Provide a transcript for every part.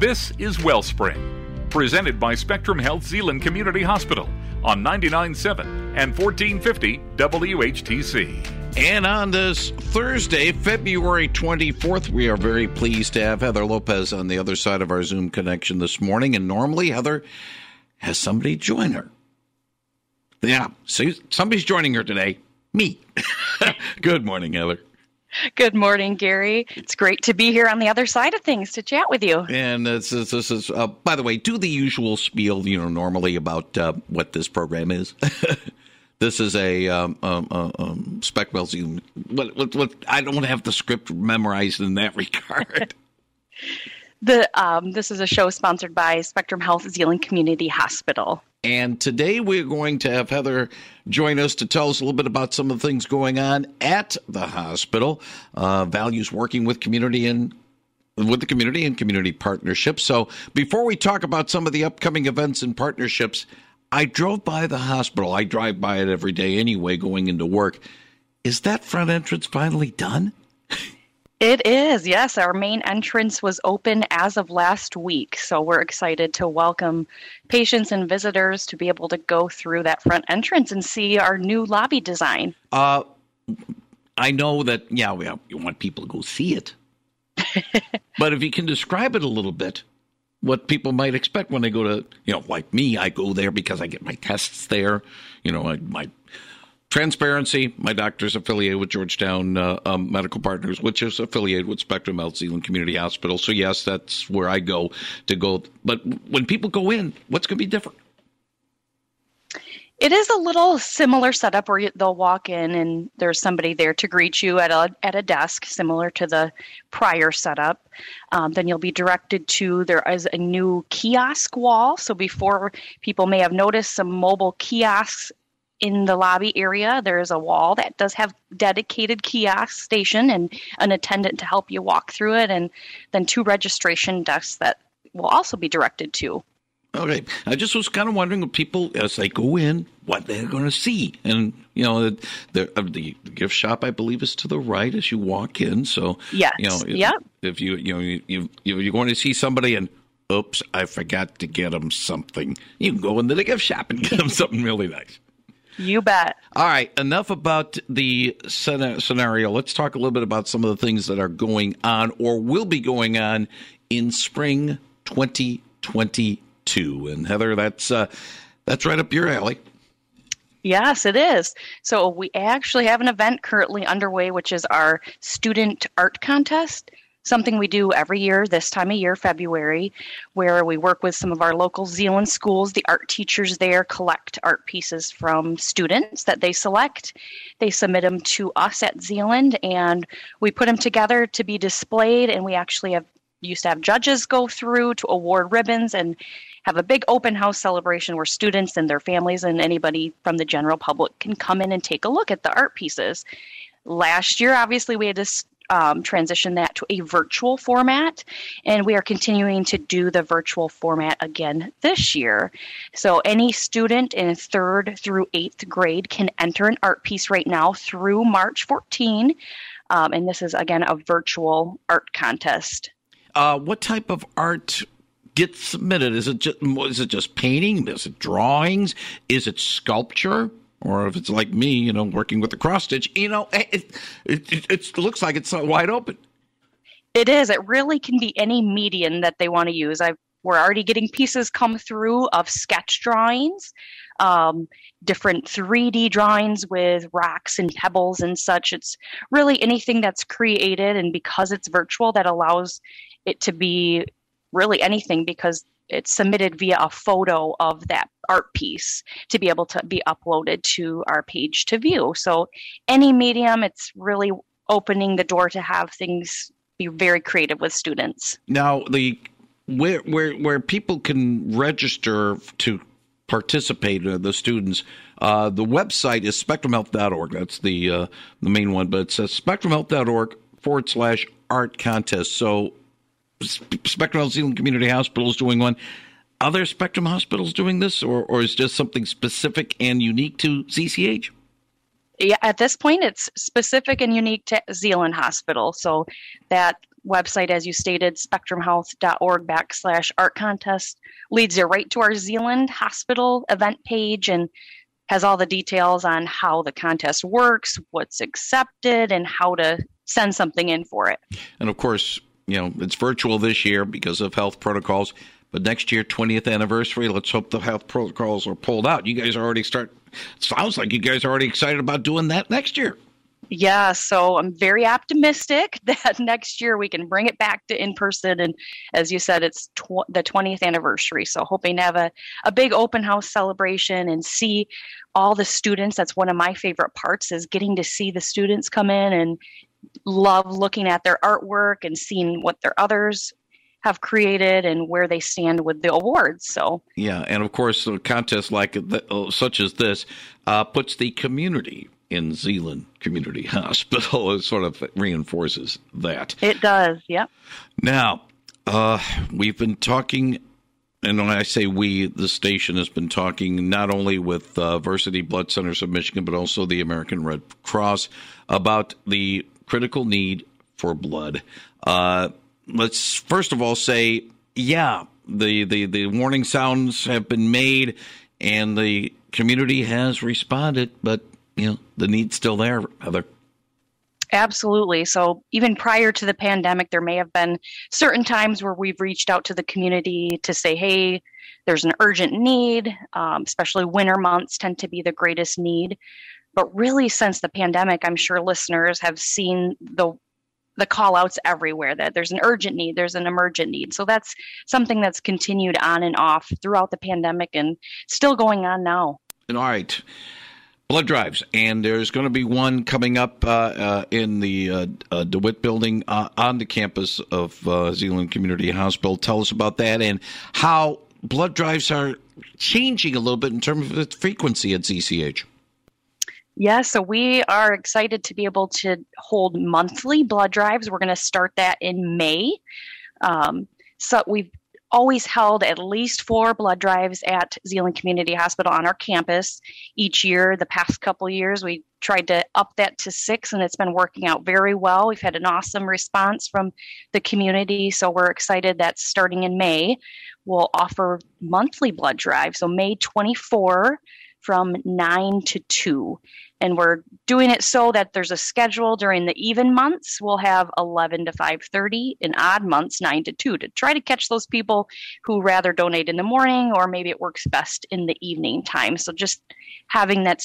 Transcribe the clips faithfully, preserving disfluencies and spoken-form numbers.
This is Wellspring, presented by Spectrum Health Zeeland Community Hospital on ninety-nine point seven and fourteen fifty W H T C. And on this Thursday, February twenty-fourth, we are very pleased to have Heather Lopez on the other side of our Zoom connection this morning. And normally, Heather has somebody join her. Yeah, so somebody's joining her today. Me. Good morning, Heather. Good morning, Gary. It's great to be here on the other side of things to chat with you. And this is, this is uh, by the way, do the usual spiel, you know, normally about uh, what this program is. This is a um, um, um, Spectrum Health. What, what, what, I don't have the script memorized in that regard. the um, This is a show sponsored by Spectrum Health Zeeland Community Hospital. And today we're going to have Heather join us to tell us a little bit about some of the things going on at the hospital. Uh, values working with community and with the community and community partnerships. So before we talk about some of the upcoming events and partnerships, I drove by the hospital. I drive by it every day anyway, going into work. Is that front entrance finally done? It is, yes. Our main entrance was open as of last week, so we're excited to welcome patients and visitors to be able to go through that front entrance and see our new lobby design. Uh, I know that, yeah, we have, you want people to go see it. But if you can describe it a little bit. What people might expect when they go to, you know, like me, I go there because I get my tests there. You know, I, my transparency, my doctor's affiliated with Georgetown uh, um, Medical Partners, which is affiliated with Spectrum Health Zeeland Community Hospital. So, yes, that's where I go to go. But when people go in, what's going to be different? It is a little similar setup where they'll walk in and there's somebody there to greet you at a at a desk, similar to the prior setup. Um, then you'll be directed to, there is a new kiosk wall. So before, people may have noticed some mobile kiosks in the lobby area. There is a wall that does have dedicated kiosk station and an attendant to help you walk through it. And then two registration desks that will also be directed to. Okay, I just was kind of wondering if people, as they go in, what they're going to see. And, you know, the, the gift shop, I believe, is to the right as you walk in. So, yes. you know, if, yep. if you, you know, you, you, you're going to see somebody and, oops, I forgot to get them something, you can go into the gift shop and get them something really nice. You bet. All right, enough about the scenario. Let's talk a little bit about some of the things that are going on or will be going on in spring twenty twenty. Two. And Heather, that's uh, that's right up your alley. Yes, it is. So we actually have an event currently underway, which is our student art contest, something we do every year this time of year, February, where we work with some of our local Zeeland schools. The art teachers there collect art pieces from students that they select. They submit them to us at Zeeland, and we put them together to be displayed, and we actually have used to have judges go through to award ribbons and have a big open house celebration where students and their families and anybody from the general public can come in and take a look at the art pieces. Last year, obviously, we had to um, transition that to a virtual format, and we are continuing to do the virtual format again this year. So any student in third through eighth grade can enter an art piece right now through March fourteenth, um, and this is, again, a virtual art contest. Uh, what type of art gets submitted? Is it just, is it just painting? Is it drawings? Is it sculpture? Or if it's like me, you know, working with the cross stitch, you know, it it, it, it looks like it's wide open. It is. It really can be any medium that they want to use. I've, we're already getting pieces come through of sketch drawings, um, different three D drawings with rocks and pebbles and such. It's really anything that's created, and because it's virtual, that allows it to be really anything because it's submitted via a photo of that art piece to be able to be uploaded to our page to view. So any medium, it's really opening the door to have things be very creative with students. Now, the where where where people can register to participate, uh, the students, uh, the website is spectrum health dot org. That's the uh, the main one, but it says spectrum health dot org forward slash art contest. So Spectrum Health Zeeland Community Hospital is doing one. Are there Spectrum hospitals doing this, or, or is just something specific and unique to Z C H? Yeah, at this point, it's specific and unique to Zeeland Hospital. So that website, as you stated, spectrum health dot org backslash art contest, leads you right to our Zeeland Hospital event page and has all the details on how the contest works, what's accepted, and how to send something in for it. And of course, you know, it's virtual this year because of health protocols, but next year, twentieth anniversary, let's hope the health protocols are pulled out. You guys are already start. Sounds like you guys are already excited about doing that next year. Yeah, so I'm very optimistic that next year we can bring it back to in-person. And as you said, it's tw- the twentieth anniversary. So hoping to have a, a big open house celebration and see all the students. That's one of my favorite parts, is getting to see the students come in, and love looking at their artwork and seeing what their others have created and where they stand with the awards. So yeah, and of course, a contest like the, such as this uh, puts the community in Zeeland Community Hospital, sort of reinforces that. It does, yep. Now, uh, we've been talking, and when I say we, the station has been talking not only with uh, Versiti Blood Centers of Michigan, but also the American Red Cross about the critical need for blood. Uh, let's first of all say, yeah, the, the, the warning sounds have been made, and the community has responded, but you know, the need's still there, Heather. Absolutely. So even prior to the pandemic, there may have been certain times where we've reached out to the community to say, hey, there's an urgent need, um, especially winter months tend to be the greatest need. But really, since the pandemic, I'm sure listeners have seen the the call outs everywhere that there's an urgent need, there's an emergent need. So that's something that's continued on and off throughout the pandemic and still going on now. And all right. Blood drives, and there's going to be one coming up uh, uh, in the uh, uh, DeWitt building uh, on the campus of uh, Zeeland Community Hospital. Tell us about that and how blood drives are changing a little bit in terms of its frequency at Z C H. Yeah, so we are excited to be able to hold monthly blood drives. We're going to start that in May. Um, so we've always held at least four blood drives at Zeeland Community Hospital on our campus each year. The past couple years, we tried to up that to six, and it's been working out very well. We've had an awesome response from the community, so we're excited that starting in May, we'll offer monthly blood drive. So May twenty-fourth from nine to two. And we're doing it so that there's a schedule. During the even months, we'll have eleven to five thirty, in odd months, nine to two, to try to catch those people who rather donate in the morning, or maybe it works best in the evening time. So just having that,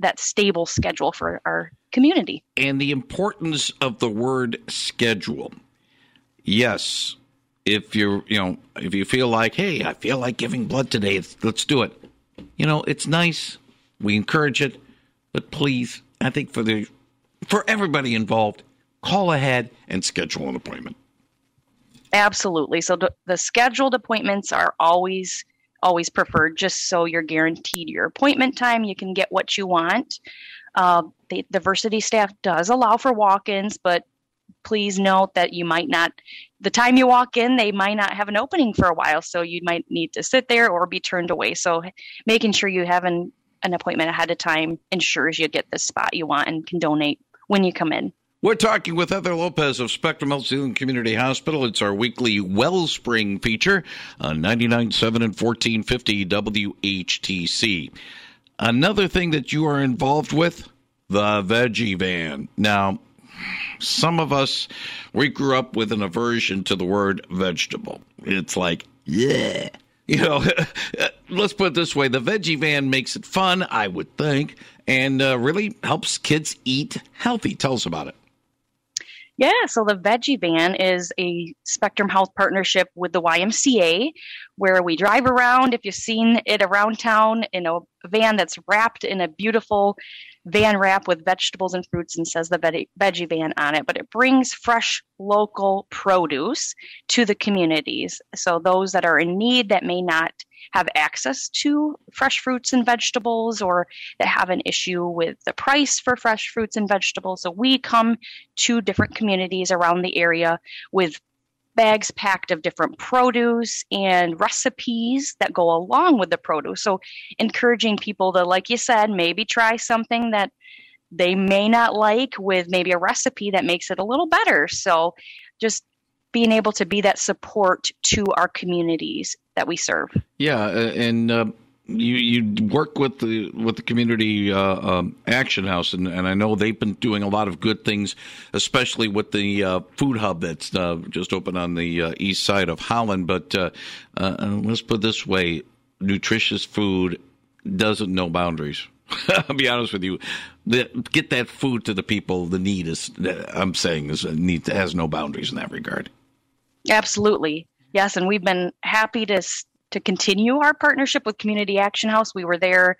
that stable schedule for our community. And the importance of the word schedule. Yes, if you're, you know, if you feel like, hey, I feel like giving blood today, let's do it. You know, it's nice. We encourage it. But please, I think for the for everybody involved, call ahead and schedule an appointment. Absolutely. So the, the scheduled appointments are always, always preferred, just so you're guaranteed your appointment time. You can get what you want. Uh, the, the Versiti staff does allow for walk-ins, but please note that you might not, the time you walk in, they might not have an opening for a while, so you might need to sit there or be turned away. So making sure you have an, an appointment ahead of time ensures you get the spot you want and can donate when you come in. We're talking with Heather Lopez of Spectrum Health Zeeland Community Hospital. It's our weekly Wellspring feature on ninety-nine point seven and fourteen fifty W H T C. Another thing that you are involved with, the Veggie Van. Now, some of us, we grew up with an aversion to the word vegetable. It's like, yeah, you know, let's put it this way. The Veggie Van makes it fun, I would think, and uh, really helps kids eat healthy. Tell us about it. Yeah, so the Veggie Van is a Spectrum Health partnership with the Y M C A, where we drive around, if you've seen it around town, in a van that's wrapped in a beautiful van wrap with vegetables and fruits and says the Veggie Van on it. But it brings fresh local produce to the communities. So those that are in need that may not have access to fresh fruits and vegetables, or that have an issue with the price for fresh fruits and vegetables. So we come to different communities around the area with bags packed of different produce and recipes that go along with the produce. So encouraging people to, like you said, maybe try something that they may not like with maybe a recipe that makes it a little better. So just being able to be that support to our communities that we serve. Yeah, and uh, you you work with the with the Community uh, um, Action House, and, and I know they've been doing a lot of good things, especially with the uh, food hub that's uh, just open on the uh, east side of Holland. But uh, uh, let's put it this way: nutritious food doesn't know boundaries. I'll be honest with you. The, get that food to the people. The need is, I'm saying, is need has no boundaries in that regard. Absolutely. Yes. And we've been happy to to continue our partnership with Community Action House. We were there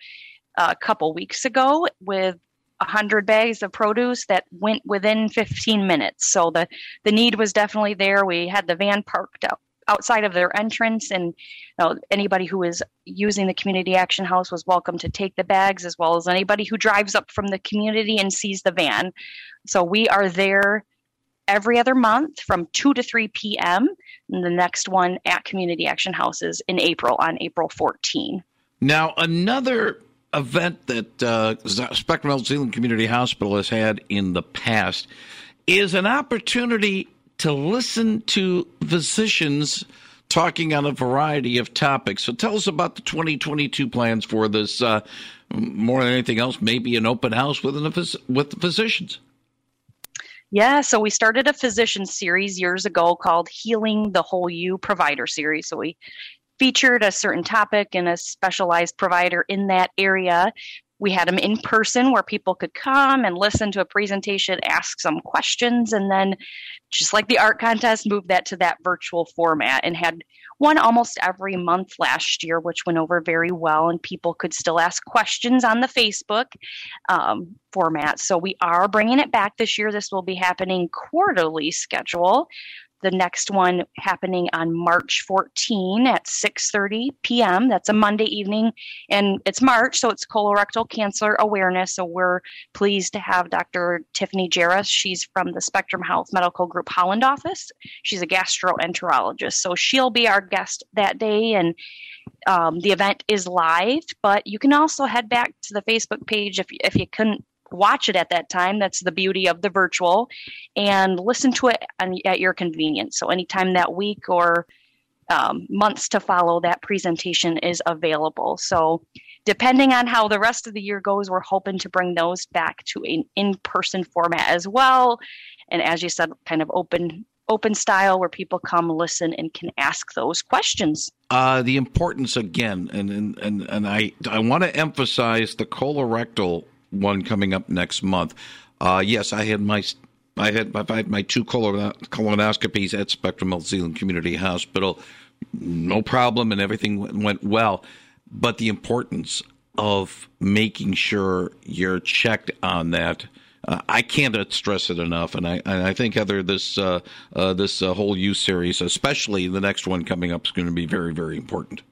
a couple weeks ago with one hundred bags of produce that went within fifteen minutes. So the, the need was definitely there. We had the van parked out outside of their entrance, and you know, anybody who is using the Community Action House was welcome to take the bags, as well as anybody who drives up from the community and sees the van. So we are there every other month from two to three p.m. and the next one at Community Action House is in April, on April fourteenth. Now, another event that uh, Spectrum Health Zeeland Community Hospital has had in the past is an opportunity to listen to physicians talking on a variety of topics. So tell us about the twenty twenty-two plans for this, uh, more than anything else, maybe an open house with, an, with the physicians. Yeah, so we started a physician series years ago called Healing the Whole You Provider Series. So we featured a certain topic and a specialized provider in that area. We had them in person where people could come and listen to a presentation, ask some questions, and then just like the art contest, move that to that virtual format, and had one almost every month last year, which went over very well, and people could still ask questions on the Facebook um, format. So we are bringing it back this year. This will be happening quarterly schedule. The next one happening on March fourteenth at six thirty p.m. That's a Monday evening, and it's March, so it's colorectal cancer awareness. So we're pleased to have Doctor Tiffany Jarrett. She's from the Spectrum Health Medical Group Holland office. She's a gastroenterologist, so she'll be our guest that day, and um, the event is live, but you can also head back to the Facebook page if, if you couldn't watch it at that time. That's the beauty of the virtual, and listen to it on, at your convenience. So anytime that week or um, months to follow, that presentation is available. So depending on how the rest of the year goes, we're hoping to bring those back to an in-person format as well. And as you said, kind of open open style where people come listen and can ask those questions. Uh, the importance again, and and and, and I, I want to emphasize the colorectal one coming up next month. Uh, yes, I had my I had, I had my two colon, colonoscopies at Spectrum Health Zeeland Community Hospital. No problem, and everything went well. But the importance of making sure you're checked on that, uh, I can't stress it enough. And I and I think, Heather, this uh, uh, this uh, whole U series, especially the next one coming up, is going to be very, very important.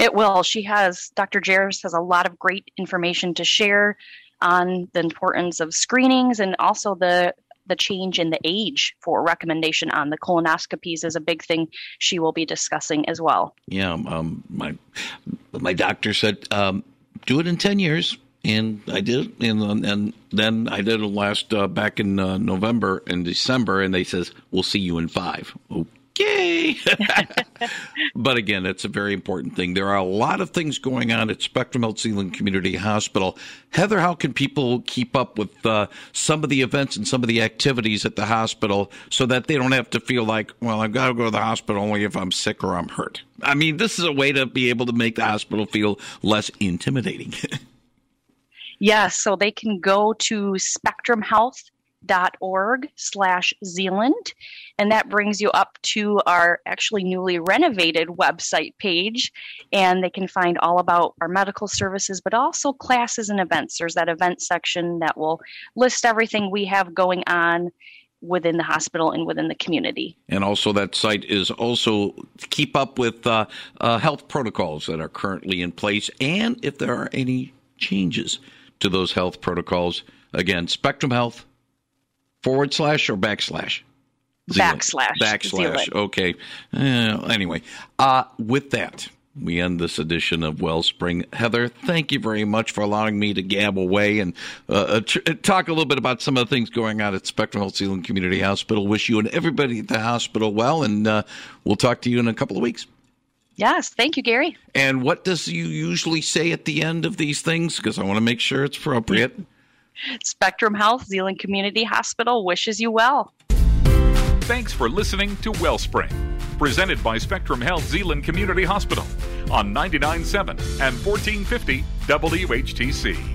It will. She has, Doctor Jarrett has a lot of great information to share on the importance of screenings, and also the the change in the age for recommendation on the colonoscopies is a big thing she will be discussing as well. Yeah, um, my my doctor said um, do it in ten years, and I did, and and then I did it last uh, back in uh, November and December, and they says we'll see you in five. Oh. Yay! But again, it's a very important thing. There are a lot of things going on at Spectrum Health Zeeland Community Hospital. Heather, how can people keep up with uh, some of the events and some of the activities at the hospital so that they don't have to feel like, well, I've got to go to the hospital only if I'm sick or I'm hurt? I mean, this is a way to be able to make the hospital feel less intimidating. Yes, yeah, so they can go to Spectrum Health dot org slash Zeeland, and that brings you up to our actually newly renovated website page, and they can find all about our medical services, but also classes and events. There's that event section that will list everything we have going on within the hospital and within the community. And also that site is also keep up with uh, uh, health protocols that are currently in place, and if there are any changes to those health protocols. Again, Spectrum Health Forward slash or backslash? Zeeland. Backslash. Backslash. Zeeland. Okay. Uh, anyway, uh, with that, we end this edition of Wellspring. Heather, thank you very much for allowing me to gab away and uh, tr- talk a little bit about some of the things going on at Spectrum Health Zeeland Community Hospital. Wish you and everybody at the hospital well, and uh, we'll talk to you in a couple of weeks. Yes, thank you, Gary. And what does you usually say at the end of these things? Because I want to make sure it's appropriate. Spectrum Health Zeeland Community Hospital wishes you well. Thanks for listening to Wellspring, presented by Spectrum Health Zeeland Community Hospital on ninety-nine point seven and fourteen fifty W H T C.